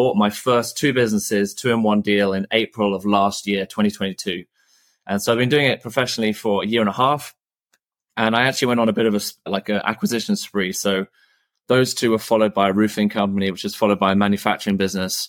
bought my first two businesses, two in one deal, in April of last year, 2022. And so I've been doing it professionally for a year and a half. And I actually went on a bit of an acquisition spree. So those two were followed by a roofing company, which is followed by a manufacturing business.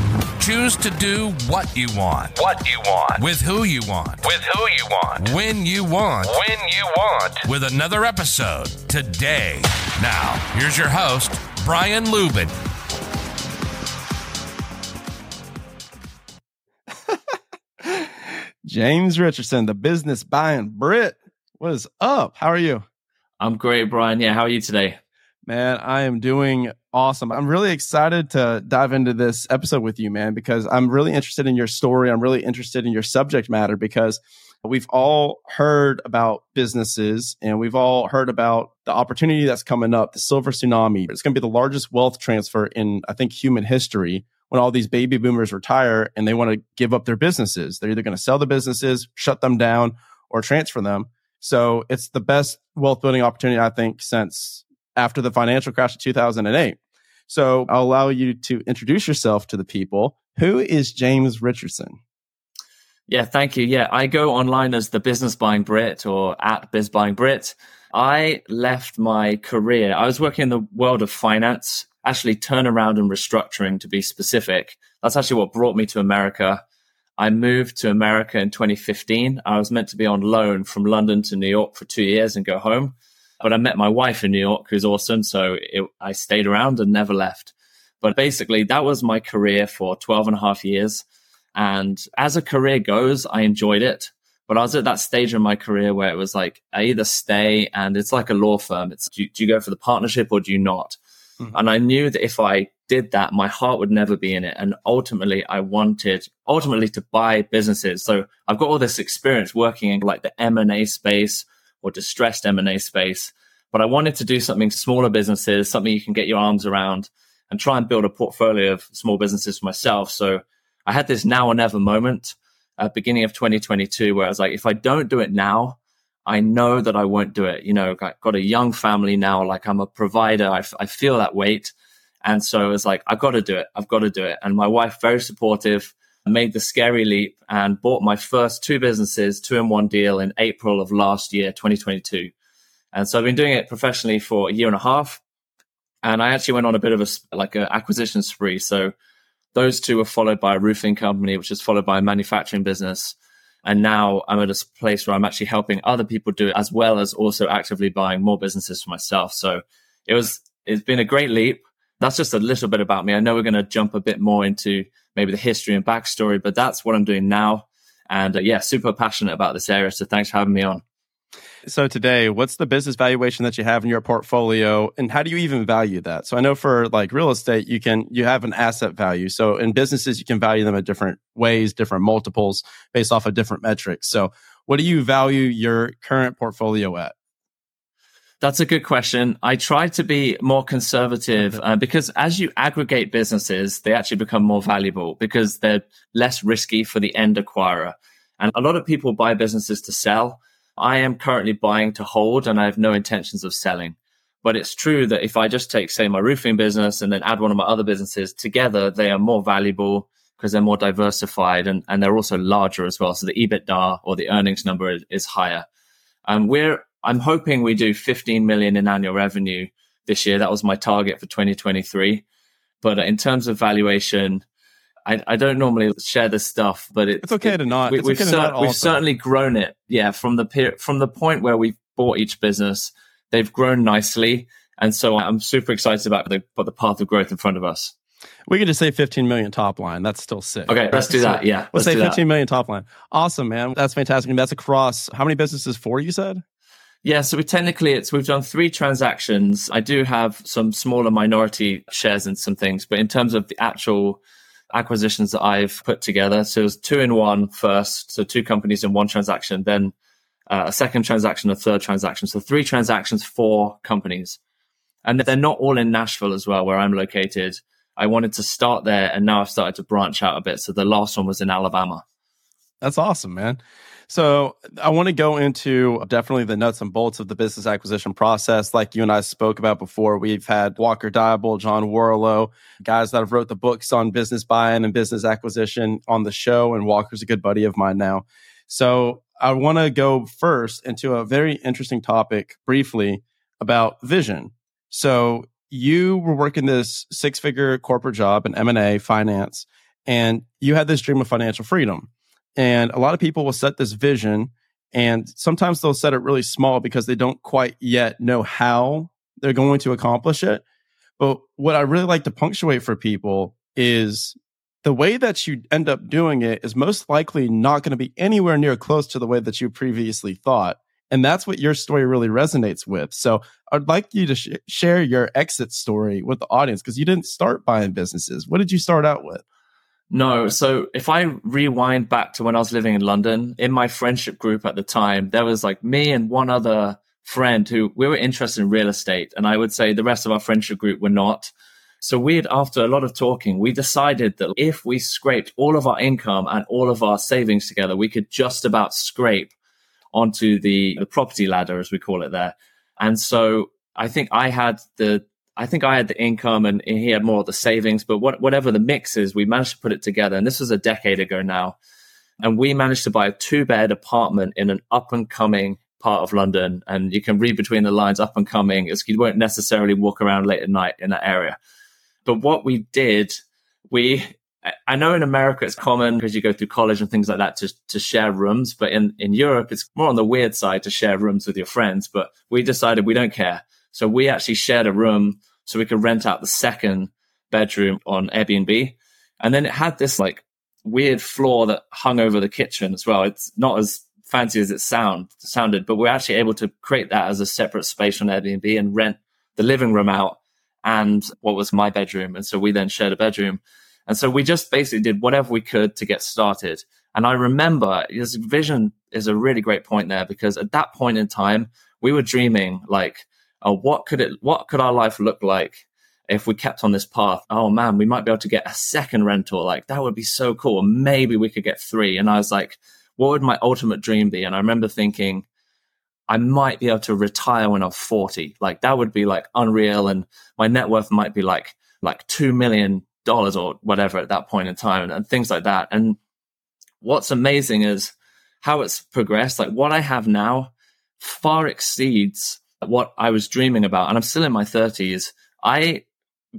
Choose to do what you want, with who you want, when you want, with another episode today. Now, here's your host, Brian Luebben. James Richardson, the Business Buying Brit. What is up? How are you? I'm great, Brian. Yeah, how are you today? Man, I am doing awesome. I'm really excited to dive into this episode with you, man, because I'm really interested in your story. I'm really interested in your subject matter, because we've all heard about businesses and we've all heard about the opportunity that's coming up, the silver tsunami. It's going to be the largest wealth transfer in, I think, human history, when all these baby boomers retire and they want to give up their businesses. They're either going to sell the businesses, shut them down, or transfer them. So it's the best wealth building opportunity, I think, since after the financial crash of 2008. So I'll allow you to introduce yourself to the people. Who is James Richardson? Yeah, thank you. Yeah, I go online as the Business Buying Brit, or at Biz Buying Brit. I left my career. I was working in the world of finance, actually turnaround and restructuring, to be specific. That's actually what brought me to America. I moved to America in 2015. I was meant to be on loan from London to New York for 2 years and go home. But I met my wife in New York, who's awesome. So I stayed around and never left. But basically, that was my career for 12 and a half years. And as a career goes, I enjoyed it. But I was at that stage in my career where it was like, I either stay, and it's like a law firm. It's, do you go for the partnership or do you not? Mm-hmm. And I knew that if I did that, my heart would never be in it. And ultimately, I wanted to buy businesses. So I've got all this experience working in like the M&A space, or distressed M&A space, but I wanted to do something smaller businesses, something you can get your arms around and try and build a portfolio of small businesses for myself. So I had this now or never moment at beginning of 2022 where I was like, if I don't do it now, I know that I won't do it. You know, I've got a young family now, like I'm a provider, I feel that weight. And so I was like, I've got to do it. And my wife, very supportive, made the scary leap and bought my first two businesses, two in one deal, in April of last year, 2022. And so I've been doing it professionally for a year and a half. And I actually went on a bit of an acquisition spree. So those two were followed by a roofing company, which is followed by a manufacturing business. And now I'm at a place where I'm actually helping other people do it, as well as also actively buying more businesses for myself. So it's been a great leap. That's just a little bit about me. I know we're going to jump a bit more into maybe the history and backstory, but that's what I'm doing now. And yeah, super passionate about this area. So thanks for having me on. So today, what's the business valuation that you have in your portfolio, and how do you even value that? So I know for like real estate, you have an asset value. So in businesses, you can value them at different ways, different multiples based off of different metrics. So what do you value your current portfolio at? That's a good question. I try to be more conservative because as you aggregate businesses, they actually become more valuable because they're less risky for the end acquirer. And a lot of people buy businesses to sell. I am currently buying to hold, and I have no intentions of selling. But it's true that if I just take, say, my roofing business and then add one of my other businesses together, they are more valuable because they're more diversified, and they're also larger as well. So the EBITDA, or the earnings number, is higher. And I'm hoping we do 15 million in annual revenue this year. That was my target for 2023. But in terms of valuation, I don't normally share this stuff, but it's okay to not. We've certainly grown it. Yeah, from the point where we've bought each business, they've grown nicely, and so I'm super excited about the path of growth in front of us. We could just say 15 million top line. That's still sick. Okay, let's do that. Yeah, let's say 15 million top line. Awesome, man. That's fantastic. And that's across how many businesses? 4, you said? Yeah, so we've done 3 transactions. I do have some smaller minority shares in some things, but in terms of the actual acquisitions that I've put together, so it was 2 in 1 first, so 2 companies in 1 transaction, then a second transaction, a third transaction. So 3 transactions, 4 companies. And they're not all in Nashville as well, where I'm located. I wanted to start there, and now I've started to branch out a bit. So the last one was in Alabama. That's awesome, man. So I want to go into definitely the nuts and bolts of the business acquisition process. Like you and I spoke about before, we've had Walker Diable, John Warlow, guys that have wrote the books on business buy-in and business acquisition on the show. And Walker's a good buddy of mine now. So I want to go first into a very interesting topic briefly about vision. So you were working this 6-figure corporate job in M&A finance, and you had this dream of financial freedom. And a lot of people will set this vision, and sometimes they'll set it really small because they don't quite yet know how they're going to accomplish it. But what I really like to punctuate for people is the way that you end up doing it is most likely not going to be anywhere near close to the way that you previously thought. And that's what your story really resonates with. So I'd like you to share your exit story with the audience, because you didn't start buying businesses. What did you start out with? No. So if I rewind back to when I was living in London, in my friendship group at the time, there was like me and one other friend who we were interested in real estate. And I would say the rest of our friendship group were not. So we had, after a lot of talking, we decided that if we scraped all of our income and all of our savings together, we could just about scrape onto the property ladder, as we call it there. And so I think I had the income and he had more of the savings, but whatever the mix is, we managed to put it together. And this was a decade ago now. And we managed to buy a 2-bed apartment in an up and coming part of London. And you can read between the lines, up and coming, as you won't necessarily walk around late at night in that area. But what we did, I know in America it's common because you go through college and things like that to share rooms. But in Europe, it's more on the weird side to share rooms with your friends. But we decided we don't care. So we actually shared a room so we could rent out the 2nd bedroom on Airbnb. And then it had this like weird floor that hung over the kitchen as well. It's not as fancy as it sounded, but we're actually able to create that as a separate space on Airbnb and rent the living room out and what was my bedroom. And so we then shared a bedroom. And so we just basically did whatever we could to get started. And I remember this vision is a really great point there, because at that point in time, we were dreaming like, oh, what could our life look like if we kept on this path? Oh man, we might be able to get a 2nd rental. Like that would be so cool. Maybe we could get 3. And I was like, what would my ultimate dream be? And I remember thinking, I might be able to retire when I'm 40. Like that would be like unreal. And my net worth might be like $2 million or whatever at that point in time and things like that. And what's amazing is how it's progressed. Like what I have now far exceeds what I was dreaming about. And I'm still in my 30s. I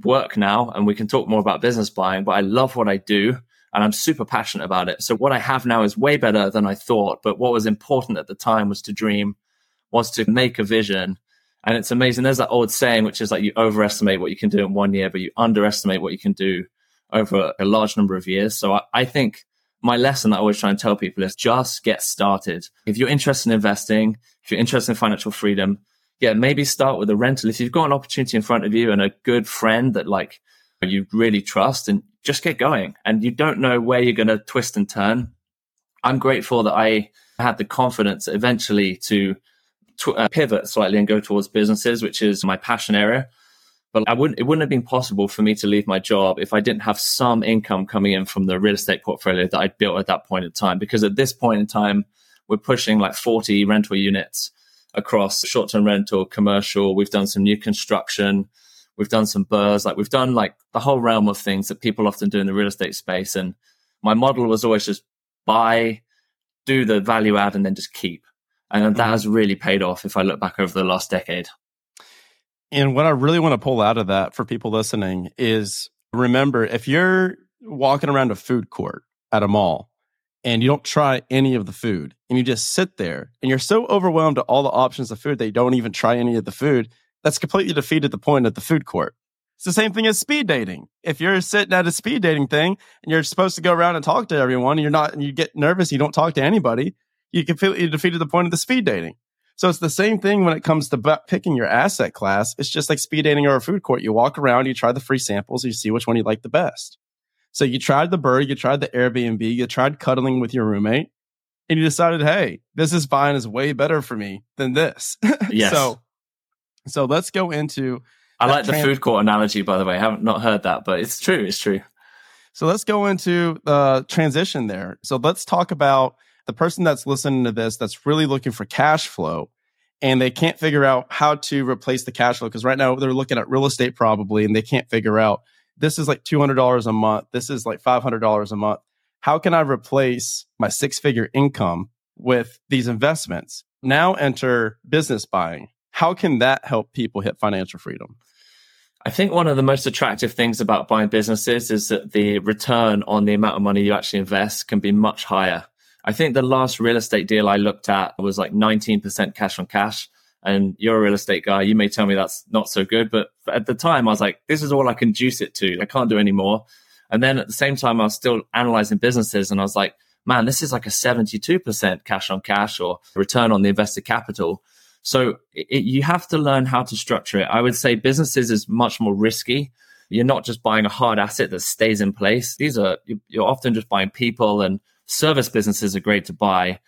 work now, and we can talk more about business buying, but I love what I do and I'm super passionate about it. So what I have now is way better than I thought. But what was important at the time was to dream, was to make a vision. And it's amazing. There's that old saying, which is like you overestimate what you can do in 1 year, but you underestimate what you can do over a large number of years. So I think my lesson that I always try and tell people is just get started. If you're interested in investing, if you're interested in financial freedom, yeah, maybe start with a rental. If you've got an opportunity in front of you and a good friend that like you really trust, and just get going. And you don't know where you're going to twist and turn. I'm grateful that I had the confidence eventually to pivot slightly and go towards businesses, which is my passion area. But it wouldn't have been possible for me to leave my job if I didn't have some income coming in from the real estate portfolio that I'd built at that point in time. Because at this point in time, we're pushing like 40 rental units across short-term rental, commercial. We've done some new construction. We've done some burrs. Like we've done like the whole realm of things that people often do in the real estate space. And my model was always just buy, do the value add, and then just keep. And that has really paid off if I look back over the last decade. And what I really want to pull out of that for people listening is, remember, if you're walking around a food court at a mall, and you don't try any of the food, and you just sit there, and you're so overwhelmed at all the options of food that you don't even try any of the food, that's completely defeated the point of the food court. It's the same thing as speed dating. If you're sitting at a speed dating thing, and you're supposed to go around and talk to everyone, and you get nervous, you don't talk to anybody, you completely defeated the point of the speed dating. So it's the same thing when it comes to picking your asset class. It's just like speed dating or a food court. You walk around, you try the free samples, and you see which one you like the best. So you tried the bird, you tried the Airbnb, you tried cuddling with your roommate, and you decided, hey, business buying is way better for me than this. Yes. So let's go into... I like the food court analogy, by the way. I haven't not heard that, but it's true. It's true. So let's go into the transition there. So let's talk about the person that's listening to this that's really looking for cash flow, and they can't figure out how to replace the cash flow, because right now they're looking at real estate probably, and they can't figure out, this is like $200 a month. This is like $500 a month. How can I replace my six-figure income with these investments? Now enter business buying. How can that help people hit financial freedom? I think one of the most attractive things about buying businesses is that the return on the amount of money you actually invest can be much higher. I think the last real estate deal I looked at was like 19% cash on cash. And you're a real estate guy. You may tell me that's not so good. But at the time, I was like, this is all I can juice it to. I can't do any more. And then at the same time, I was still analyzing businesses. And I was like, man, this is like a 72% cash on cash or return on the invested capital. So you have to learn how to structure it. I would say businesses is much more risky. You're not just buying a hard asset that stays in place. You're often just buying people, and service businesses are great to buy,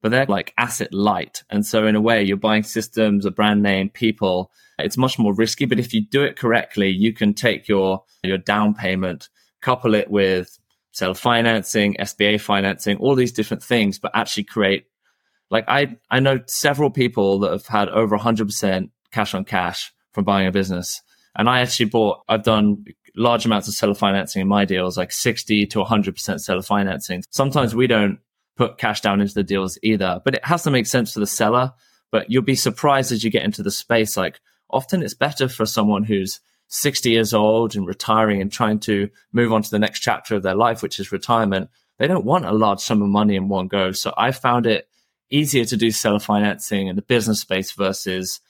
but they're like asset light. And so in a way, you're buying systems, a brand name, people. It's much more risky. But if you do it correctly, you can take your down payment, couple it with self-financing, SBA financing, all these different things, but actually create... Like I know several people that have had over 100% cash on cash from buying a business. And I've done large amounts of seller financing in my deals, like 60 to 100% seller financing. Sometimes we don't put cash down into the deals either, but it has to make sense for the seller. But you'll be surprised as you get into the space. Like often it's better for someone who's 60 years old and retiring and trying to move on to the next chapter of their life, which is retirement. They don't want a large sum of money in one go. So I found it easier to do seller financing in the business space versus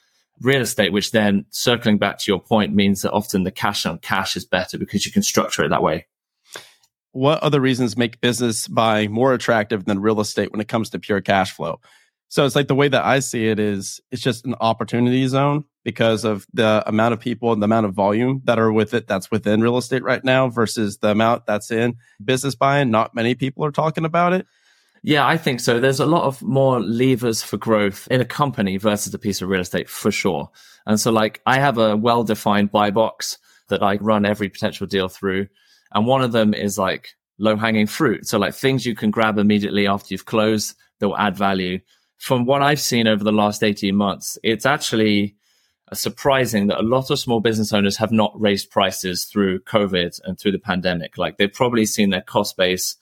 real estate, which then, circling back to your point, means that often the cash on cash is better because you can structure it that way. What other reasons make business buying more attractive than real estate when it comes to pure cash flow? So it's like the way that I see it is it's just an opportunity zone because of the amount of people and the amount of volume that are with it that's within real estate right now versus the amount that's in business buying. Not many people are talking about it. Yeah, I think so. There's a lot of more levers for growth in a company versus a piece of real estate, for sure. And so like I have a well-defined buy box that I run every potential deal through. And one of them is like low-hanging fruit. So like things you can grab immediately after you've closed that will add value. From what I've seen over the last 18 months, it's actually surprising that a lot of small business owners have not raised prices through COVID and through the pandemic. Like they've probably seen their cost base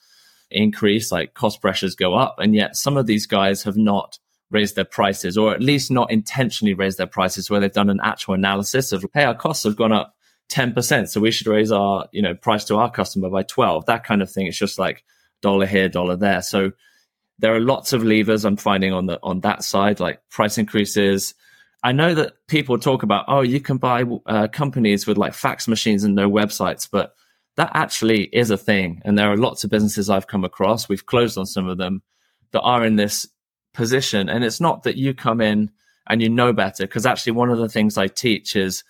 increase, like cost pressures go up, and yet some of these guys have not raised their prices, or at least not intentionally raised their prices, where they've done an actual analysis of, hey, our costs have gone up 10%, so we should raise our price to our customer by 12, that kind of thing. It's just like dollar here, dollar there. So there are lots of levers I'm finding on that side, like price increases. I know that people talk about, oh, you can buy companies with like fax machines and no websites, but that actually is a thing. And there are lots of businesses I've come across. We've closed on some of them that are in this position. And it's not that you come in and you know better, because actually one of the things I teach is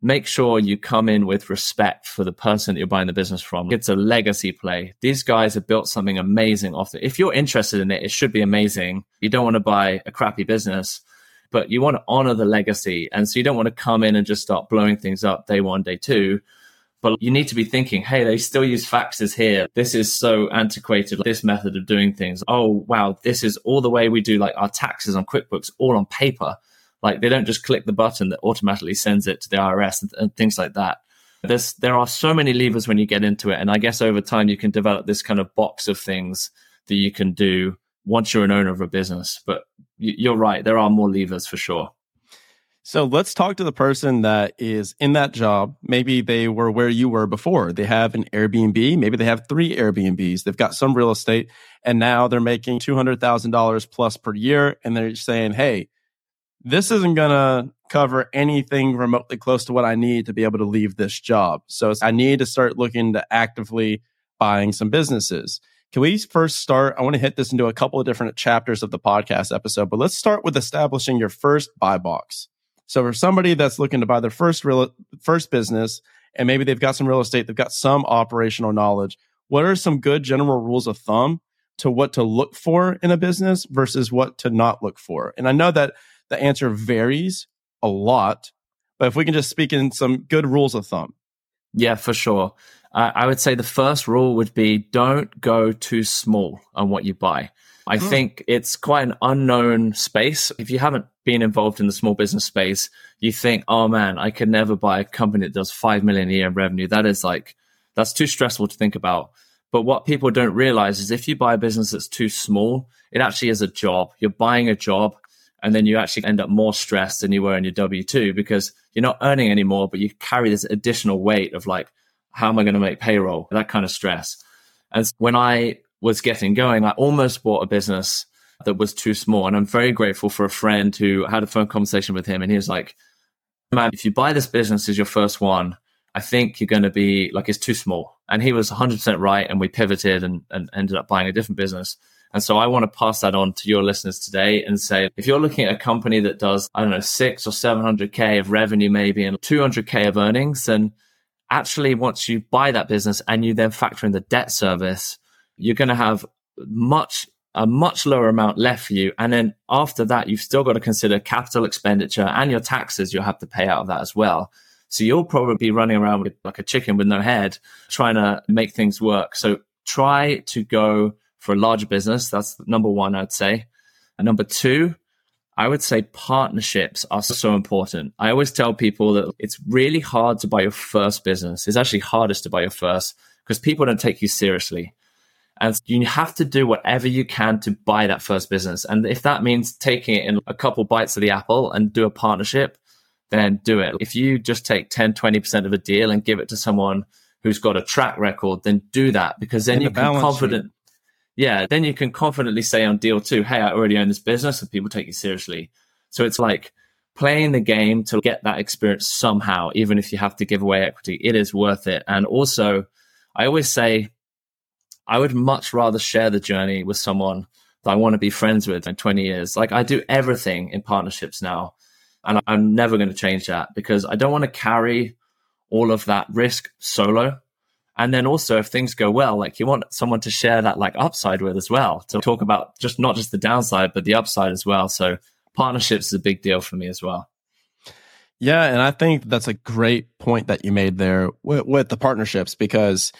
make sure you come in with respect for the person that you're buying the business from. It's a legacy play. These guys have built something amazing off it. If you're interested in it, it should be amazing. You don't want to buy a crappy business, but you want to honor the legacy. And so you don't want to come in and just start blowing things up day one, day two. But you need to be thinking, hey, they still use faxes here. This is so antiquated, this method of doing things. Oh, wow, this is all the way we do like our taxes on QuickBooks, all on paper. Like they don't just click the button that automatically sends it to the IRS and things like that. There are so many levers when you get into it. And I guess over time, you can develop this kind of box of things that you can do once you're an owner of a business. But you're right, there are more levers for sure. So let's talk to the person that is in that job. Maybe they were where you were before. They have an Airbnb. Maybe they have three Airbnbs. They've got some real estate, and now they're making $200,000 plus per year. And they're saying, hey, this isn't going to cover anything remotely close to what I need to be able to leave this job. So I need to start looking to actively buying some businesses. Can we first start? I want to hit this into a couple of different chapters of the podcast episode, but let's start with establishing your first buy box. So for somebody that's looking to buy their first business, and maybe they've got some real estate, they've got some operational knowledge, what are some good general rules of thumb to what to look for in a business versus what to not look for. And I know that the answer varies a lot, but if we can just speak in some good rules of thumb. Yeah, for sure. I would say the first rule would be don't go too small on what you buy. I think it's quite an unknown space. If you haven't been involved in the small business space, you think, oh man, I could never buy a company that does 5 million a year in revenue. That's too stressful to think about. But what people don't realize is if you buy a business that's too small, it actually is a job. You're buying a job, and then you actually end up more stressed than you were in your W-2 because you're not earning anymore, but you carry this additional weight of like, how am I going to make payroll? That kind of stress. And when I was getting going, I almost bought a business that was too small. And I'm very grateful for a friend who had a phone conversation with him. And he was like, man, if you buy this business as your first one, I think you're going to be like, it's too small. And he was 100% right. And we pivoted and ended up buying a different business. And so I want to pass that on to your listeners today and say, if you're looking at a company that does, I don't know, 600K or 700K of revenue, maybe, and 200K of earnings, then actually once you buy that business and you then factor in the debt service, you're going to have a much lower amount left for you. And then after that, you've still got to consider capital expenditure and your taxes you'll have to pay out of that as well. So you'll probably be running around with like a chicken with no head, trying to make things work. So try to go for a larger business. That's number one, I'd say. And number two, I would say partnerships are so important. I always tell people that it's really hard to buy your first business. It's actually hardest to buy your first because people don't take you seriously. And you have to do whatever you can to buy that first business. And if that means taking it in a couple bites of the apple and do a partnership, then do it. If you just take 10, 20% of a deal and give it to someone who's got a track record, then do that, because then you can then you can confidently say on deal two, hey, I already own this business, and people take you seriously. So it's like playing the game to get that experience somehow, even if you have to give away equity, it is worth it. And also, I always say, I would much rather share the journey with someone that I want to be friends with in 20 years. Like, I do everything in partnerships now, and I'm never going to change that because I don't want to carry all of that risk solo. And then also, if things go well, like, you want someone to share that like upside with as well, to talk about just not just the downside, but the upside as well. So partnerships is a big deal for me as well. Yeah. And I think that's a great point that you made there with the partnerships, because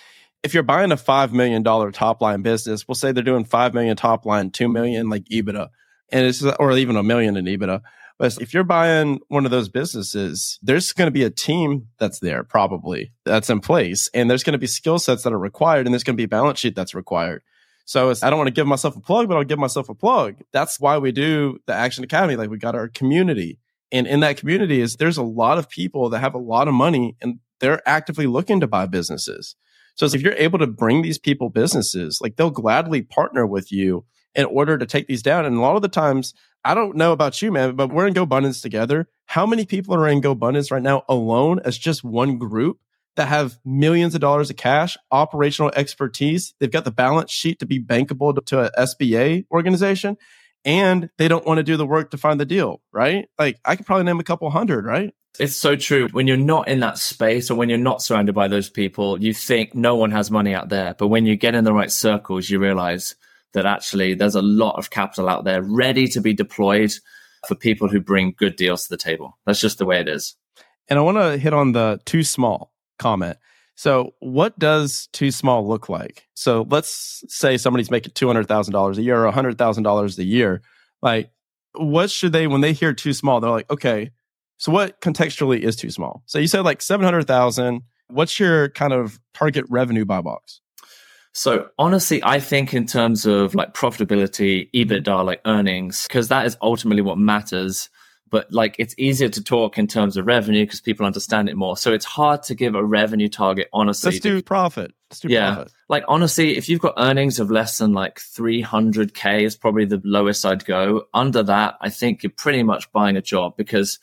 if you're buying a $5 million top line business, we'll say they're doing 5 million top line, 2 million like EBITDA, and it's, or even a million in EBITDA. But if you're buying one of those businesses, there's going to be a team that's there probably, that's in place. And there's going to be skill sets that are required. And there's going to be a balance sheet that's required. So I don't want to give myself a plug, but I'll give myself a plug. That's why we do the Action Academy. Like, we got our community. And in that community is there's a lot of people that have a lot of money and they're actively looking to buy businesses. So if you're able to bring these people businesses, like, they'll gladly partner with you in order to take these down. And a lot of the times, I don't know about you, man, but we're in GoBundance together. How many people are in GoBundance right now alone as just one group that have millions of dollars of cash, operational expertise? They've got the balance sheet to be bankable to an SBA organization, and they don't want to do the work to find the deal, right? Like, I could probably name a couple hundred, right? It's so true. When you're not in that space or when you're not surrounded by those people, you think no one has money out there. But when you get in the right circles, you realize that actually there's a lot of capital out there ready to be deployed for people who bring good deals to the table. That's just the way it is. And I want to hit on the too small comment. So what does too small look like? So let's say somebody's making $200,000 a year or $100,000 a year. Like, what should they, when they hear too small, they're like, okay, so what contextually is too small? So you said like 700,000. What's your kind of target revenue buy box? So honestly, I think in terms of like profitability, EBITDA, like earnings, because that is ultimately what matters. But like, it's easier to talk in terms of revenue because people understand it more. So it's hard to give a revenue target, honestly. Let's do profit. Like, honestly, if you've got earnings of less than like 300K is probably the lowest I'd go. Under that, I think you're pretty much buying a job, because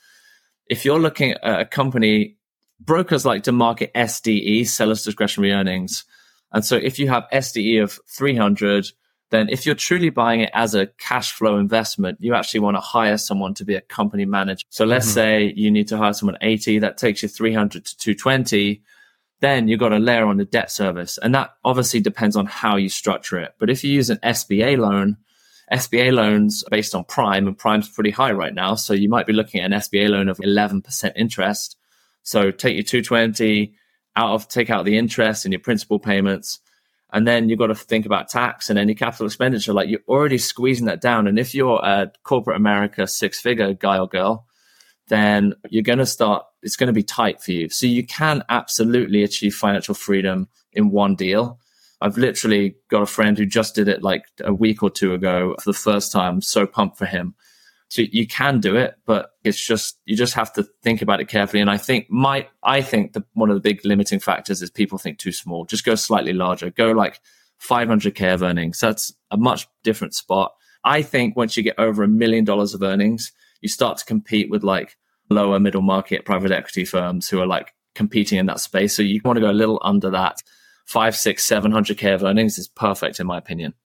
if you're looking at a company, brokers like to market SDE, seller's discretionary earnings. And so if you have SDE of 300, then if you're truly buying it as a cash flow investment, you actually want to hire someone to be a company manager. So let's say you need to hire someone 80, that takes you 300 to 220. Then you've got a layer on the debt service. And that obviously depends on how you structure it. But if you use an SBA loan, SBA loans are based on prime, and prime's pretty high right now. So you might be looking at an SBA loan of 11% interest. So take your 220 take out the interest and your principal payments. And then you've got to think about tax and any capital expenditure. Like, you're already squeezing that down. And if you're a corporate America six-figure guy or girl, then you're going to start, it's going to be tight for you. So you can absolutely achieve financial freedom in one deal. I've literally got a friend who just did it like a week or two ago for the first time. I'm so pumped for him. So you can do it, but it's just, you just have to think about it carefully. And I think one of the big limiting factors is people think too small. Just go slightly larger, go like 500K of earnings. That's a much different spot. I think once you get over $1 million of earnings, you start to compete with like lower middle market private equity firms who are like competing in that space. So you want to go a little under that. 5, 6, 700K of earnings is perfect in my opinion.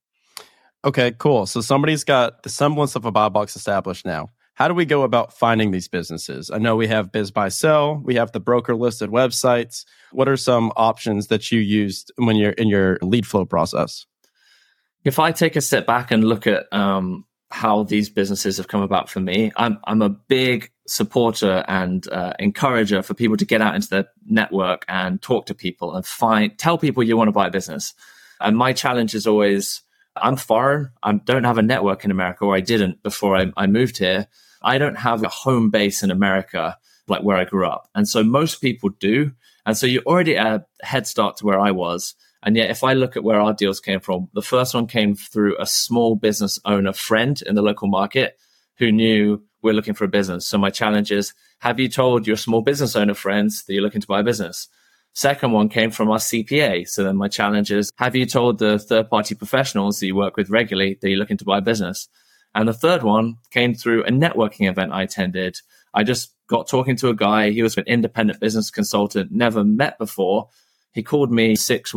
Okay, cool. So somebody's got the semblance of a buy box established now. How do we go about finding these businesses? I know we have Biz Buy Sell, we have the broker listed websites. What are some options that you used when you're in your lead flow process? If I take a step back and look at how these businesses have come about for me, I'm a big supporter and encourager for people to get out into their network and talk to people and tell people you want to buy a business. And my challenge is always, I'm foreign. I don't have a network in America, or I didn't before I moved here. I don't have a home base in America, like where I grew up. And so most people do. And so you're already at a head start to where I was. And yet, if I look at where our deals came from, the first one came through a small business owner friend in the local market who knew we're looking for a business. So my challenge is, have you told your small business owner friends that you're looking to buy a business? Second one came from our CPA. So then my challenge is, have you told the third-party professionals that you work with regularly that you're looking to buy a business? And the third one came through a networking event I attended. I just got talking to a guy. He was an independent business consultant, never met before. He called me 8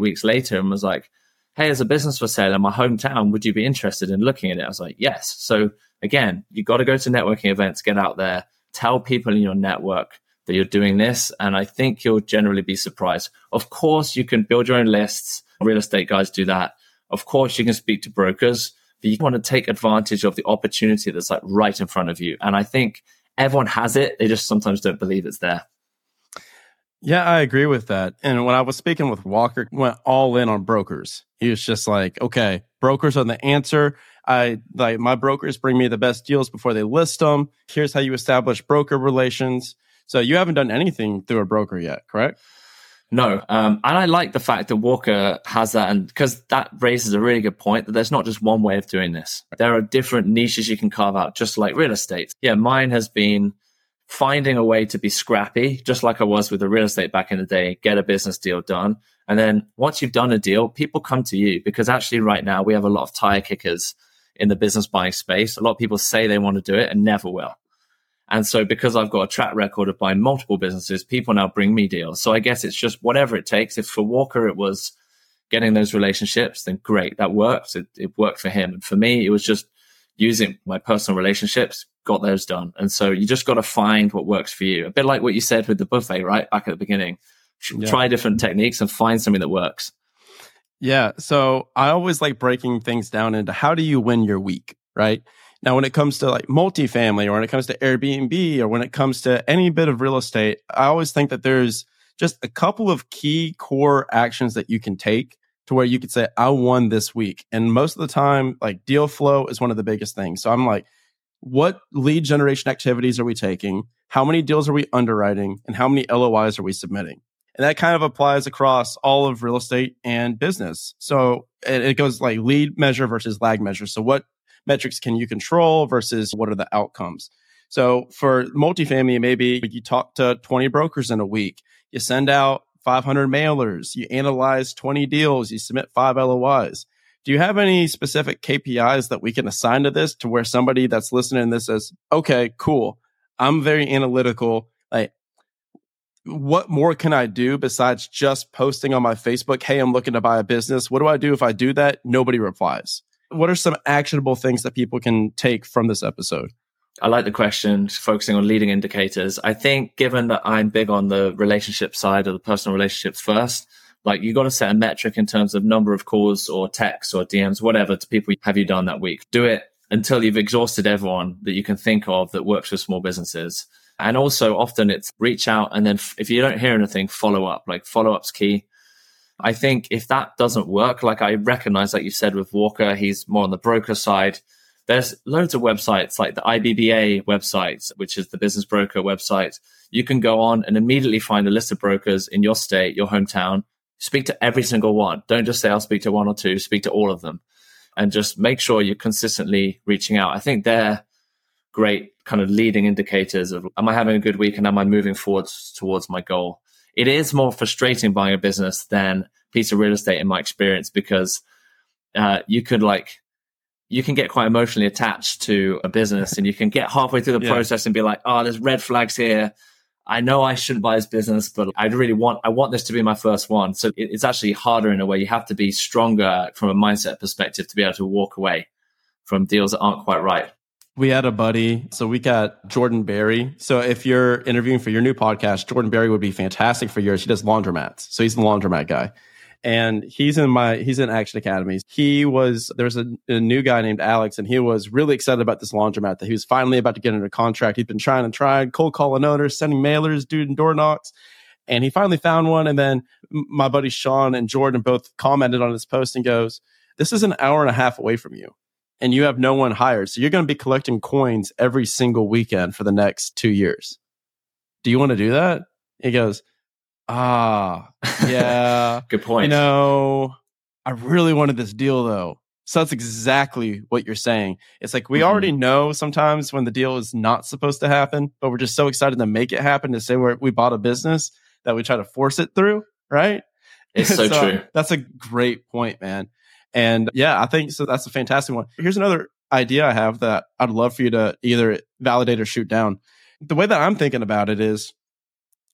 weeks later and was like, hey, there's a business for sale in my hometown. Would you be interested in looking at it? I was like, yes. So again, you got to go to networking events, get out there, tell people in your network that you're doing this. And I think you'll generally be surprised. Of course, you can build your own lists. Real estate guys do that. Of course, you can speak to brokers, but you want to take advantage of the opportunity that's like right in front of you. And I think everyone has it. They just sometimes don't believe it's there. Yeah, I agree with that. And when I was speaking with Walker, he went all in on brokers. He was just like, okay, brokers are the answer. My brokers bring me the best deals before they list them. Here's how you establish broker relations. So you haven't done anything through a broker yet, correct? No. And I like the fact that Walker has that, and because that raises a really good point that there's not just one way of doing this. There are different niches you can carve out, just like real estate. Yeah, mine has been finding a way to be scrappy, just like I was with the real estate back in the day, get a business deal done. And then once you've done a deal, people come to you because actually right now we have a lot of tire kickers in the business buying space. A lot of people say they want to do it and never will. And so because I've got a track record of buying multiple businesses, people now bring me deals. So I guess it's just whatever it takes. If for Walker, it was getting those relationships, then great, that works. It worked for him. And for me, it was just using my personal relationships, got those done. And so you just got to find what works for you. A bit like what you said with the buffet, right? Back at the beginning, Try different techniques and find something that works. Yeah. So I always like breaking things down into how do you win your week, right? Now, when it comes to like multifamily, or when it comes to Airbnb, or when it comes to any bit of real estate, I always think that there's just a couple of key core actions that you can take to where you could say, I won this week. And most of the time, like deal flow is one of the biggest things. So I'm like, what lead generation activities are we taking? How many deals are we underwriting? And how many LOIs are we submitting? And that kind of applies across all of real estate and business. So it goes like lead measure versus lag measure. So what metrics can you control versus what are the outcomes? So for multifamily, maybe you talk to 20 brokers in a week. You send out 500 mailers. You analyze 20 deals. You submit 5 LOIs. Do you have any specific KPIs that we can assign to this to where somebody that's listening to this says, okay, cool, I'm very analytical. Like, what more can I do besides just posting on my Facebook, hey, I'm looking to buy a business. What do I do if I do that? Nobody replies. What are some actionable things that people can take from this episode? I like the question, focusing on leading indicators. I think given that I'm big on the relationship side or the personal relationships first, like you got to set a metric in terms of number of calls or texts or DMs, whatever, to people have you done that week. Do it until you've exhausted everyone that you can think of that works with small businesses. And also often it's reach out and then if you don't hear anything, follow up. Like follow up's key. I think if that doesn't work, like I recognize, like you said with Walker, he's more on the broker side. There's loads of websites like the IBBA websites, which is the business broker website. You can go on and immediately find a list of brokers in your state, your hometown. Speak to every single one. Don't just say, I'll speak to one or two. Speak to all of them. And just make sure you're consistently reaching out. I think they're great kind of leading indicators of, am I having a good week and am I moving forward towards my goal? It is more frustrating buying a business than a piece of real estate in my experience, because you can get quite emotionally attached to a business and you can get halfway through the process and be like, oh, there's red flags here. I know I shouldn't buy this business, but I want this to be my first one. So it's actually harder in a way. You have to be stronger from a mindset perspective to be able to walk away from deals that aren't quite right. We had a buddy, so we got Jordan Berry. So if you're interviewing for your new podcast, Jordan Berry would be fantastic for yours. He does laundromats. So he's the laundromat guy. And he's in Action Academy. There's a new guy named Alex, and he was really excited about this laundromat that he was finally about to get under contract. He'd been trying, cold calling owners, sending mailers, doing door knocks. And he finally found one. And then my buddy Sean and Jordan both commented on his post and goes, this is an hour and a half away from you and you have no one hired. So you're going to be collecting coins every single weekend for the next 2 years. Do you want to do that? He goes, yeah. Good point. You know, I really wanted this deal though. So that's exactly what you're saying. It's like we already know sometimes when the deal is not supposed to happen, but we're just so excited to make it happen, to say we bought a business, that we try to force it through, right? It's so true. That's a great point, man. And yeah, I think so. That's a fantastic one. Here's another idea I have that I'd love for you to either validate or shoot down. The way that I'm thinking about it is,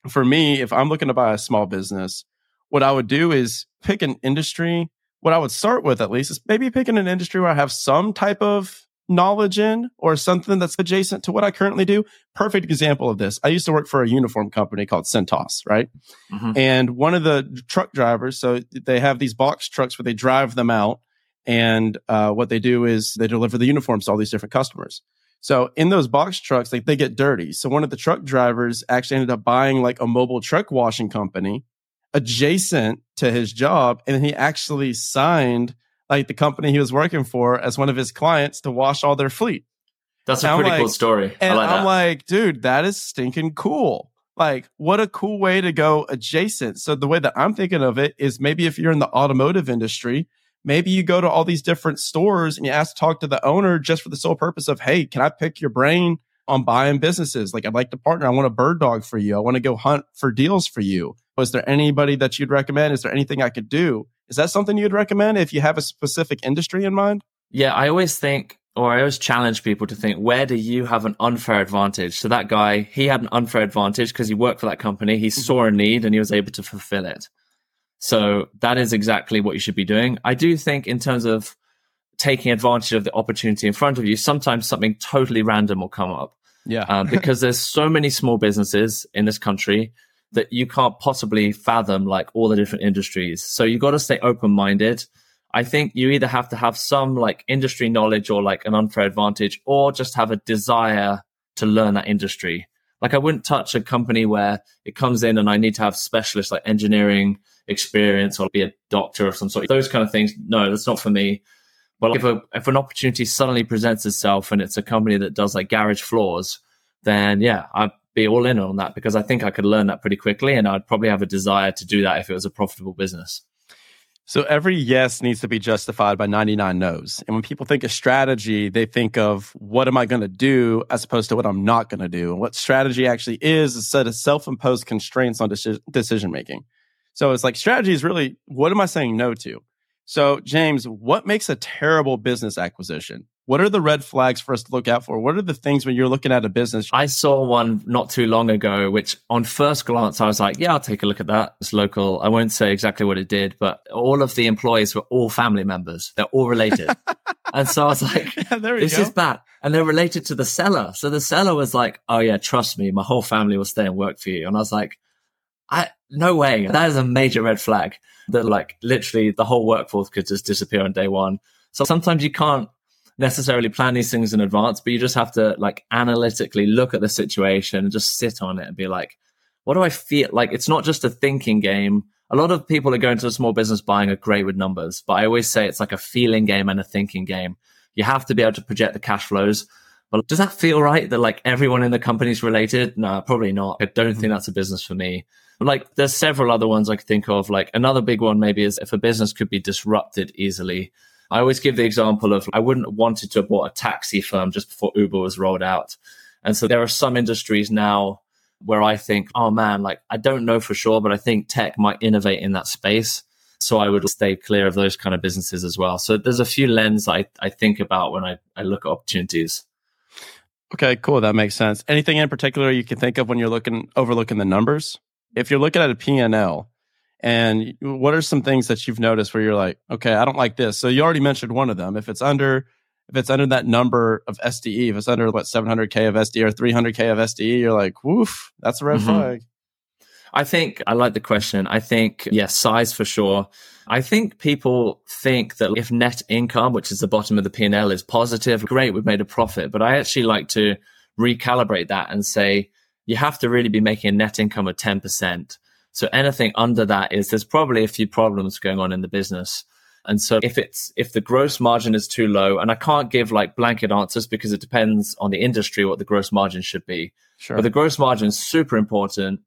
for me, if I'm looking to buy a small business, what I would do is pick an industry. What I would start with, at least, is maybe picking an industry where I have some type of knowledge in, or something that's adjacent to what I currently do. Perfect example of this. I used to work for a uniform company called Centos, right? Mm-hmm. And one of the truck drivers, so they have these box trucks where they drive them out. And what they do is they deliver the uniforms to all these different customers. So in those box trucks, like they get dirty. So one of the truck drivers actually ended up buying like a mobile truck washing company adjacent to his job. And then he actually signed like the company he was working for as one of his clients to wash all their fleet. That's a pretty cool story. And I'm like, dude, that is stinking cool. Like what a cool way to go adjacent. So the way that I'm thinking of it is maybe if you're in the automotive industry, maybe you go to all these different stores and you ask to talk to the owner just for the sole purpose of, hey, can I pick your brain on buying businesses? Like, I'd like to partner. I want a bird dog for you. I want to go hunt for deals for you. Was there anybody that you'd recommend? Is there anything I could do? Is that something you'd recommend if you have a specific industry in mind? Yeah, I always challenge people to think, where do you have an unfair advantage? So that guy, he had an unfair advantage because he worked for that company. He saw a need and he was able to fulfill it. So that is exactly what you should be doing. I do think in terms of taking advantage of the opportunity in front of you, sometimes something totally random will come up. Yeah. Because there's so many small businesses in this country that you can't possibly fathom like all the different industries. So you got to stay open-minded. I think you either have to have some like industry knowledge or like an unfair advantage, or just have a desire to learn that industry. Like I wouldn't touch a company where it comes in and I need to have specialists like engineering experience or be a doctor of some sort. Those kind of things, no, that's not for me. But if an opportunity suddenly presents itself and it's a company that does like garage floors, then yeah, I'd be all in on that because I think I could learn that pretty quickly and I'd probably have a desire to do that if it was a profitable business. So every yes needs to be justified by 99 no's. And when people think of strategy, they think of what am I going to do as opposed to what I'm not going to do. And what strategy actually is a set of self-imposed constraints on decision-making. So it's like strategy is really, what am I saying no to? So James, what makes a terrible business acquisition? What are the red flags for us to look out for? What are the things when you're looking at a business? I saw one not too long ago, which on first glance, I was like, yeah, I'll take a look at that. It's local. I won't say exactly what it did, but all of the employees were all family members. They're all related. And so I was like, yeah, this is bad. And they're related to the seller. So the seller was like, oh yeah, trust me, my whole family will stay and work for you. And I was like, no way. That is a major red flag that like literally the whole workforce could just disappear on day one. So sometimes you can't necessarily plan these things in advance, but you just have to like analytically look at the situation and just sit on it and be like, what do I feel like? It's not just a thinking game. A lot of people that go into a small business buying are great with numbers, but I always say it's like a feeling game and a thinking game. You have to be able to project the cash flows. But does that feel right that like everyone in the company is related? No, probably not. I don't think that's a business for me. Like there's several other ones I could think of. Like another big one maybe is if a business could be disrupted easily. I always give the example of I wouldn't have wanted to have bought a taxi firm just before Uber was rolled out. And so there are some industries now where I think, oh man, like I don't know for sure, but I think tech might innovate in that space. So I would stay clear of those kind of businesses as well. So there's a few lenses I think about when I look at opportunities. Okay, cool. That makes sense. Anything in particular you can think of when you're overlooking the numbers? If you're looking at a P&L, and what are some things that you've noticed where you're like, okay, I don't like this. So you already mentioned one of them. If it's under that number of SDE, if it's under what 700K of SDE or 300K of SDE, you're like, woof, that's a red flag. I think I like the question. I think size for sure. I think people think that if net income, which is the bottom of the P&L, is positive, great, we've made a profit. But I actually like to recalibrate that and say you have to really be making a net income of 10%. So anything under that is there's probably a few problems going on in the business. And so if the gross margin is too low, and I can't give like blanket answers because it depends on the industry what the gross margin should be. Sure. But the gross margin is super important,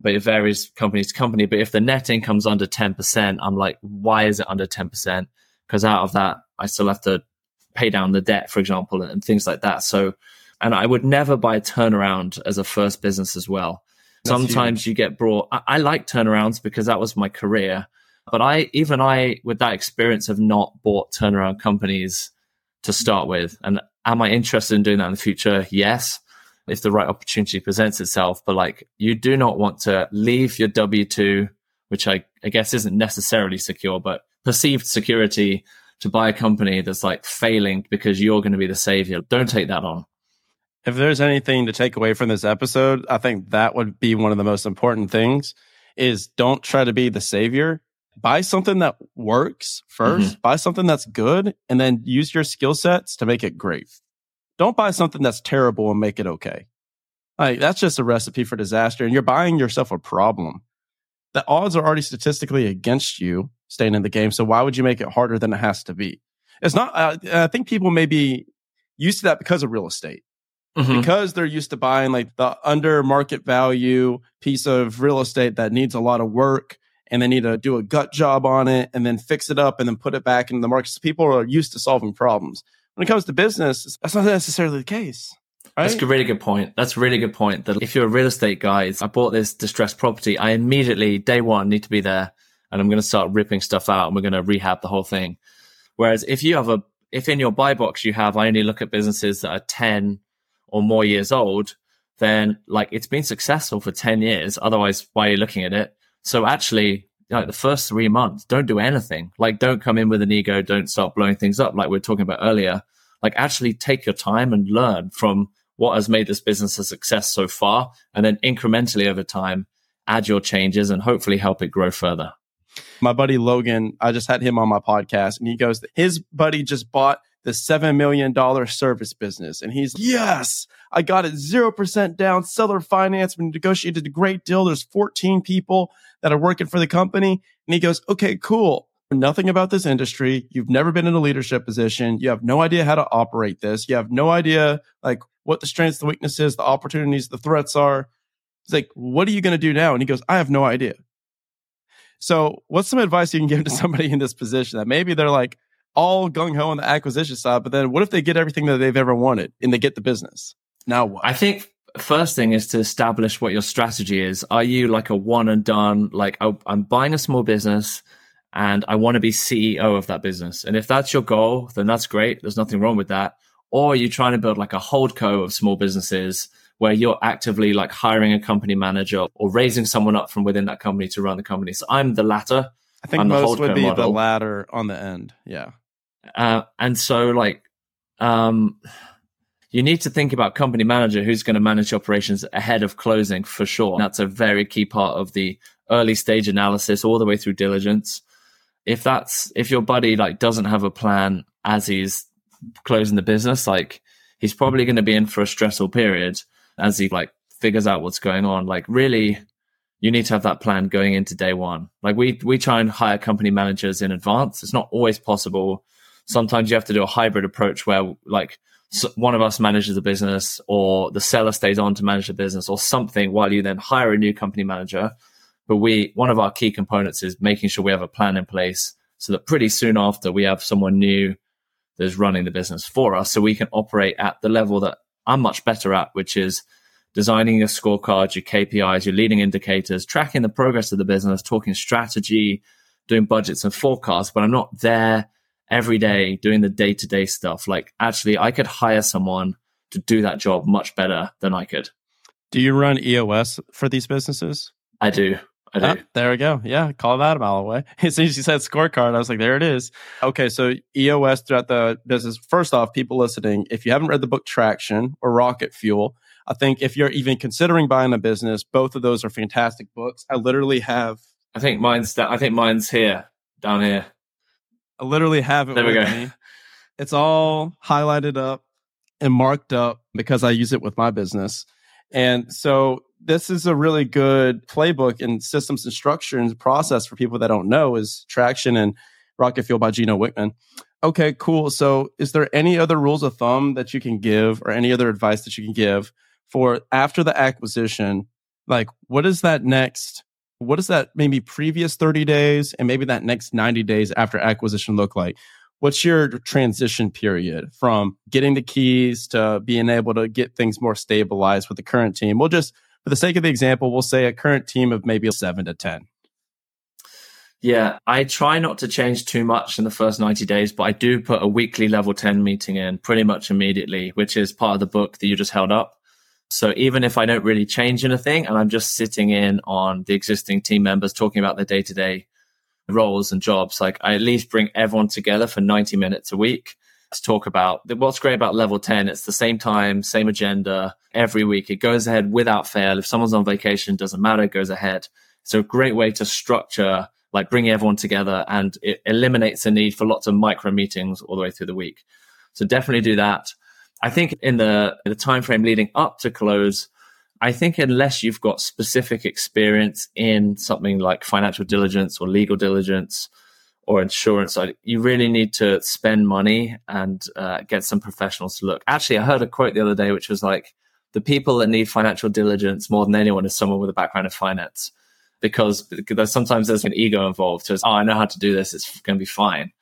but it varies company to company. But if the net income's under 10%, I'm like, why is it under 10%? Because out of that, I still have to pay down the debt, for example, and things like that. So, and I would never buy a turnaround as a first business as well. Sometimes you get brought, I like turnarounds because that was my career, but I, with that experience, have not bought turnaround companies to start with. And am I interested in doing that in the future? Yes, if the right opportunity presents itself. But like, you do not want to leave your W-2, which I guess isn't necessarily secure, but perceived security to buy a company that's like failing because you're going to be the savior. Don't take that on. If there's anything to take away from this episode, I think that would be one of the most important things is don't try to be the savior. Buy something that works first, buy something that's good, and then use your skill sets to make it great. Don't buy something that's terrible and make it okay. Like that's just a recipe for disaster, and you're buying yourself a problem. The odds are already statistically against you staying in the game, so why would you make it harder than it has to be? It's not. I think people may be used to that because of real estate. Because they're used to buying like the under market value piece of real estate that needs a lot of work and they need to do a gut job on it and then fix it up and then put it back into the market. So people are used to solving problems. When it comes to business, that's not necessarily the case. Right? That's a really good point. That if you're a real estate guy, I bought this distressed property. I immediately, day one, need to be there and I'm going to start ripping stuff out and we're going to rehab the whole thing. Whereas if in your buy box you have, I only look at businesses that are 10 or more years old, then like it's been successful for 10 years. Otherwise, why are you looking at it? So actually, like the first 3 months, don't do anything. Like don't come in with an ego. Don't start blowing things up like we were talking about earlier. Like actually take your time and learn from what has made this business a success so far. And then incrementally over time, add your changes and hopefully help it grow further. My buddy Logan, I just had him on my podcast and he goes, his buddy just bought the $7 million service business. And he's, yes, I got it 0% down, seller finance. We negotiated a great deal. There's 14 people that are working for the company. And he goes, okay, cool. Nothing about this industry. You've never been in a leadership position. You have no idea how to operate this. You have no idea like what the strengths, the weaknesses, the opportunities, the threats are. It's like, what are you going to do now? And he goes, I have no idea. So what's some advice you can give to somebody in this position that maybe they're like, all gung-ho on the acquisition side, but then what if they get everything that they've ever wanted and they get the business? Now what? I think first thing is to establish what your strategy is. Are you like a one and done, like I'm buying a small business and I want to be CEO of that business? And if that's your goal, then that's great. There's nothing wrong with that. Or are you trying to build like a holdco of small businesses where you're actively like hiring a company manager or raising someone up from within that company to run the company? So I'm the latter. I think most would be the latter on the end. Yeah. And so like, you need to think about company manager who's going to manage operations ahead of closing for sure. That's a very key part of the early stage analysis all the way through diligence. If your buddy like doesn't have a plan as he's closing the business, like he's probably going to be in for a stressful period as he like figures out what's going on. Like really, you need to have that plan going into day one. Like we try and hire company managers in advance. It's not always possible. Sometimes you have to do a hybrid approach where like one of us manages the business or the seller stays on to manage the business or something while you then hire a new company manager. But one of our key components is making sure we have a plan in place so that pretty soon after we have someone new that's running the business for us so we can operate at the level that I'm much better at, which is designing your scorecard, your KPIs, your leading indicators, tracking the progress of the business, talking strategy, doing budgets and forecasts, but I'm not there every day doing the day-to-day stuff. Like actually I could hire someone to do that job much better than I could. Do you run EOS for these businesses? I do. Oh, there we go. Yeah, call that out all the way. As soon as you said scorecard, I was like, there it is. Okay, so EOS throughout the business. First off, people listening, if you haven't read the book Traction or Rocket Fuel, I think if you're even considering buying a business, both of those are fantastic books. I literally have... I think mine's here, down here. I literally have it with me. It's all highlighted up and marked up because I use it with my business. And so... this is a really good playbook and systems and structure and process for people that don't know is Traction and Rocket Fuel by Gino Wickman. Okay, cool. So is there any other rules of thumb that you can give or any other advice that you can give for after the acquisition? Like what is that next? What does that maybe previous 30 days and maybe that next 90 days after acquisition look like? What's your transition period from getting the keys to being able to get things more stabilized with the current team? We'll just... for the sake of the example, we'll say a current team of maybe 7 to 10. Yeah, I try not to change too much in the first 90 days, but I do put a weekly level 10 meeting in pretty much immediately, which is part of the book that you just held up. So even if I don't really change anything and I'm just sitting in on the existing team members talking about their day-to-day roles and jobs, like I at least bring everyone together for 90 minutes a week. Talk about what's great about level 10. It's the same time, same agenda every week. It goes ahead without fail. If someone's on vacation, doesn't matter, it goes ahead. It's a great way to structure, like bring everyone together, and it eliminates the need for lots of micro meetings all the way through the week. So definitely do that. I think in the time frame leading up to close, I think unless you've got specific experience in something like financial diligence or legal diligence, or insurance, you really need to spend money and get some professionals to look. Actually, I heard a quote the other day, which was like, the people that need financial diligence more than anyone is someone with a background in finance, because sometimes there's an ego involved. So it's, I know how to do this, it's going to be fine.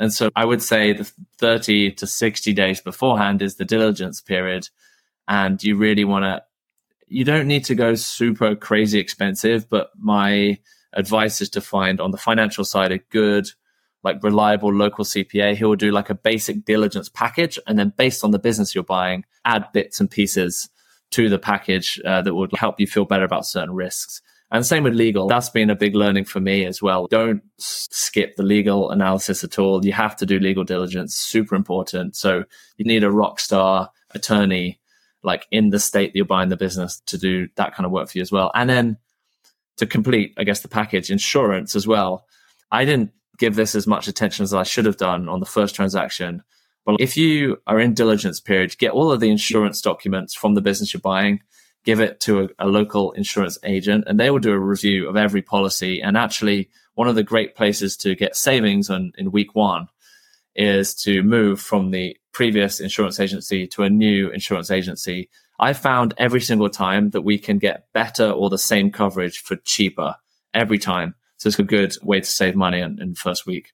And so I would say the 30 to 60 days beforehand is the diligence period. And you really want to, you don't need to go super crazy expensive, but my advice is to find on the financial side a good, like reliable local CPA who will do like a basic diligence package. And then based on the business you're buying, add bits and pieces to the package that would help you feel better about certain risks. And same with legal. That's been a big learning for me as well. Don't skip the legal analysis at all. You have to do legal diligence, super important. So you need a rock star attorney, like in the state that you're buying the business, to do that kind of work for you as well. And then to complete, I guess, the package, insurance as well. I didn't give this as much attention as I should have done on the first transaction. But if you are in diligence period, get all of the insurance documents from the business you're buying, give it to a local insurance agent, and they will do a review of every policy. And actually, one of the great places to get savings in week one is to move from the previous insurance agency to a new insurance agency. I found every single time that we can get better or the same coverage for cheaper every time. So it's a good way to save money in the first week.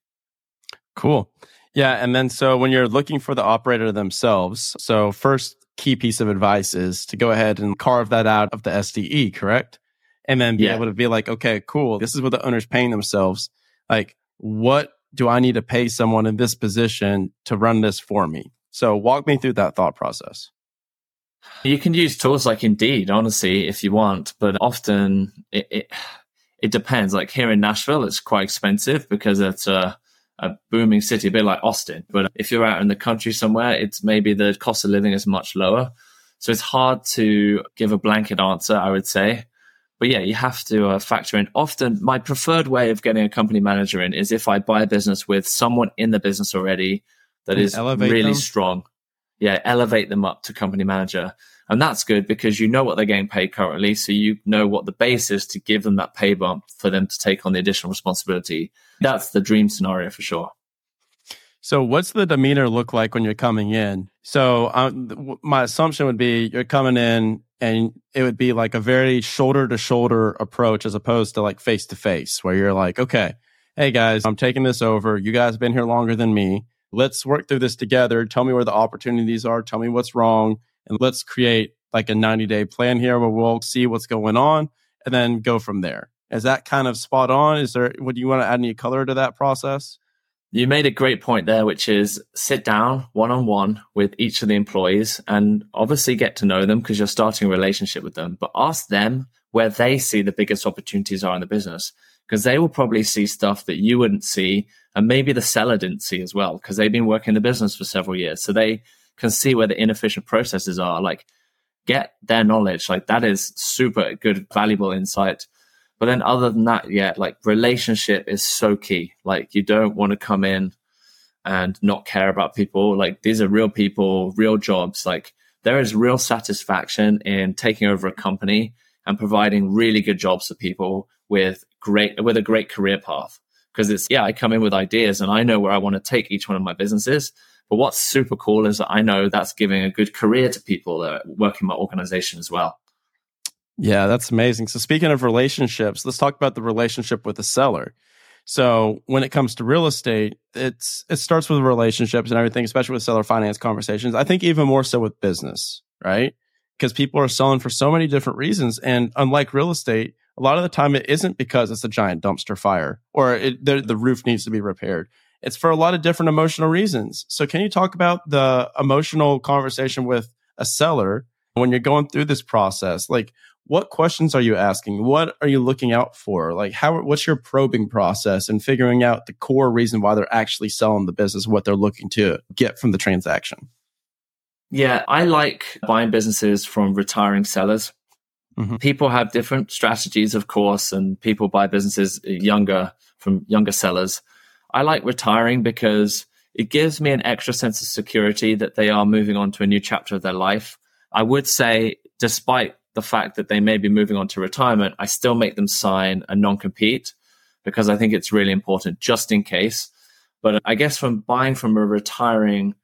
Cool. Yeah. And then so when you're looking for the operator themselves, so first key piece of advice is to go ahead and carve that out of the SDE, correct? And then be able to be like, okay, cool. This is what the owner's paying themselves. Like, what do I need to pay someone in this position to run this for me? So walk me through that thought process. You can use tools like Indeed, honestly, if you want, but often it depends. Like here in Nashville, it's quite expensive because it's a booming city, a bit like Austin. But if you're out in the country somewhere, it's maybe the cost of living is much lower. So it's hard to give a blanket answer, I would say. But yeah, you have to factor in. Often my preferred way of getting a company manager in is if I buy a business with someone in the business already that is really strong. Yeah, elevate them up to company manager. And that's good because you know what they're getting paid currently. So you know what the base is to give them that pay bump for them to take on the additional responsibility. That's the dream scenario for sure. So what's the demeanor look like when you're coming in? So my assumption would be you're coming in and it would be like a very shoulder to shoulder approach as opposed to like face to face where you're like, okay, hey guys, I'm taking this over. You guys have been here longer than me. Let's work through this together. Tell me where the opportunities are. Tell me what's wrong. And let's create like a 90-day plan here where we'll see what's going on and then go from there. Is that kind of spot on? Would you want to add any color to that process? You made a great point there, which is sit down one-on-one with each of the employees and obviously get to know them because you're starting a relationship with them, but ask them where they see the biggest opportunities are in the business because they will probably see stuff that you wouldn't see and maybe the seller didn't see as well because they've been working in the business for several years. So they can see where the inefficient processes are, like get their knowledge. Like that is super good, valuable insight. But then other than that, yeah, like relationship is so key. Like you don't want to come in and not care about people. Like these are real people, real jobs. Like there is real satisfaction in taking over a company and providing really good jobs for people with a great career path. Because I come in with ideas and I know where I want to take each one of my businesses. But what's super cool is that I know that's giving a good career to people that work in my organization as well. Yeah, that's amazing. So speaking of relationships, let's talk about the relationship with the seller. So when it comes to real estate, it starts with relationships and everything, especially with seller finance conversations. I think even more so with business, right? Because people are selling for so many different reasons. And unlike real estate, a lot of the time it isn't because it's a giant dumpster fire or the roof needs to be repaired. It's for a lot of different emotional reasons. So can you talk about the emotional conversation with a seller when you're going through this process? Like, what questions are you asking? What are you looking out for? Like, what's your probing process and figuring out the core reason why they're actually selling the business, what they're looking to get from the transaction? Yeah, I like buying businesses from retiring sellers. Mm-hmm. People have different strategies, of course, and people buy businesses from younger sellers. I like retiring because it gives me an extra sense of security that they are moving on to a new chapter of their life. I would say, despite the fact that they may be moving on to retirement, I still make them sign a non-compete because I think it's really important just in case. But I guess from buying from a retiring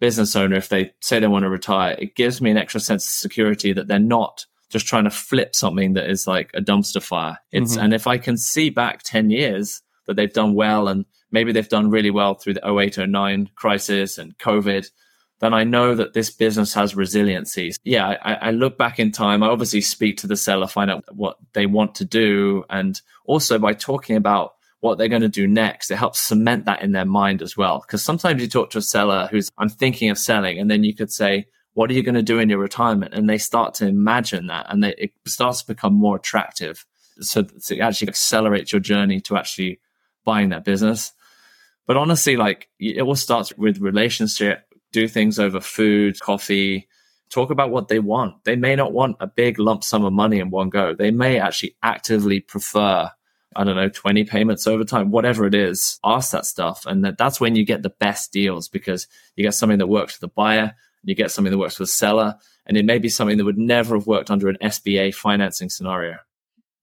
business owner, if they say they want to retire, it gives me an extra sense of security that they're not just trying to flip something that is like a dumpster fire. And if I can see back 10 years that they've done well and maybe they've done really well through the 2008-2009 crisis and COVID, then I know that this business has resiliency. Yeah, I look back in time. I obviously speak to the seller, find out what they want to do. And also by talking about what they're going to do next, it helps cement that in their mind as well. Because sometimes you talk to a seller who's, I'm thinking of selling. And then you could say, what are you going to do in your retirement? And they start to imagine that and it starts to become more attractive. So it actually accelerates your journey to actually buying that business. But honestly, like it all starts with relationship, do things over food, coffee, talk about what they want. They may not want a big lump sum of money in one go. They may actually actively prefer, 20 payments over time, whatever it is, ask that stuff. And that's when you get the best deals because you get something that works for the buyer, you get something that works for the seller, and it may be something that would never have worked under an SBA financing scenario.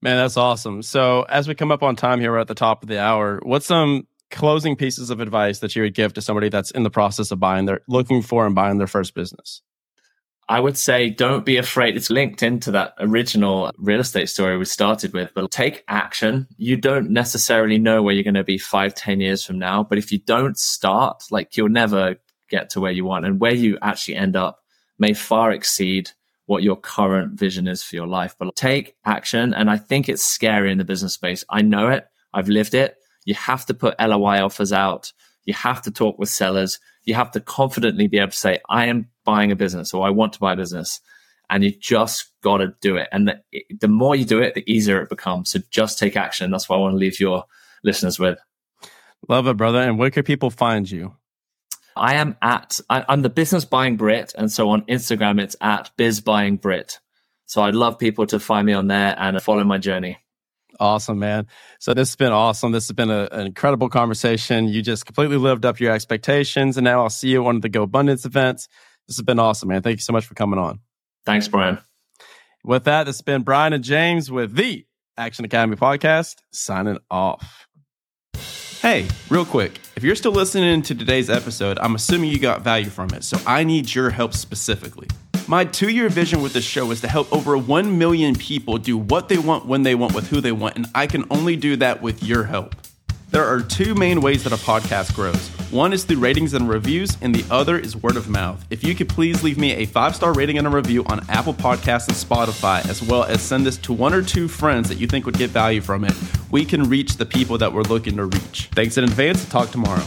Man, that's awesome. So as we come up on time here, we're at the top of the hour. What's some closing pieces of advice that you would give to somebody that's in the process of looking for and buying their first business? I would say, don't be afraid. It's linked into that original real estate story we started with, but take action. You don't necessarily know where you're going to be 5-10 years from now, but if you don't start, like you'll never get to where you want, and where you actually end up may far exceed what your current vision is for your life. But take action. And I think it's scary in the business space. I know it. I've lived it. You have to put LOI offers out. You have to talk with sellers. You have to confidently be able to say, I am buying a business or I want to buy a business. And you just got to do it. And the more you do it, the easier it becomes. So just take action. That's what I want to leave your listeners with. Love it, brother. And where can people find you? I am at, I'm the Business Buying Brit. And so on Instagram, it's at BizBuyingBrit. So I'd love people to find me on there and follow my journey. Awesome, man. So this has been awesome. This has been an incredible conversation. You just completely lived up your expectations. And now I'll see you at one of the GoBundance events. This has been awesome, man. Thank you so much for coming on. Thanks, Brian. With that, it's been Brian and James with the Action Academy Podcast, signing off. Hey, real quick, if you're still listening to today's episode, I'm assuming you got value from it, so I need your help specifically. My 2-year vision with this show is to help over 1 million people do what they want, when they want, with who they want, and I can only do that with your help. There are 2 main ways that a podcast grows. One is through ratings and reviews, and the other is word of mouth. If you could please leave me a 5-star rating and a review on Apple Podcasts and Spotify, as well as send this to 1 or 2 friends that you think would get value from it, we can reach the people that we're looking to reach. Thanks in advance. Talk tomorrow.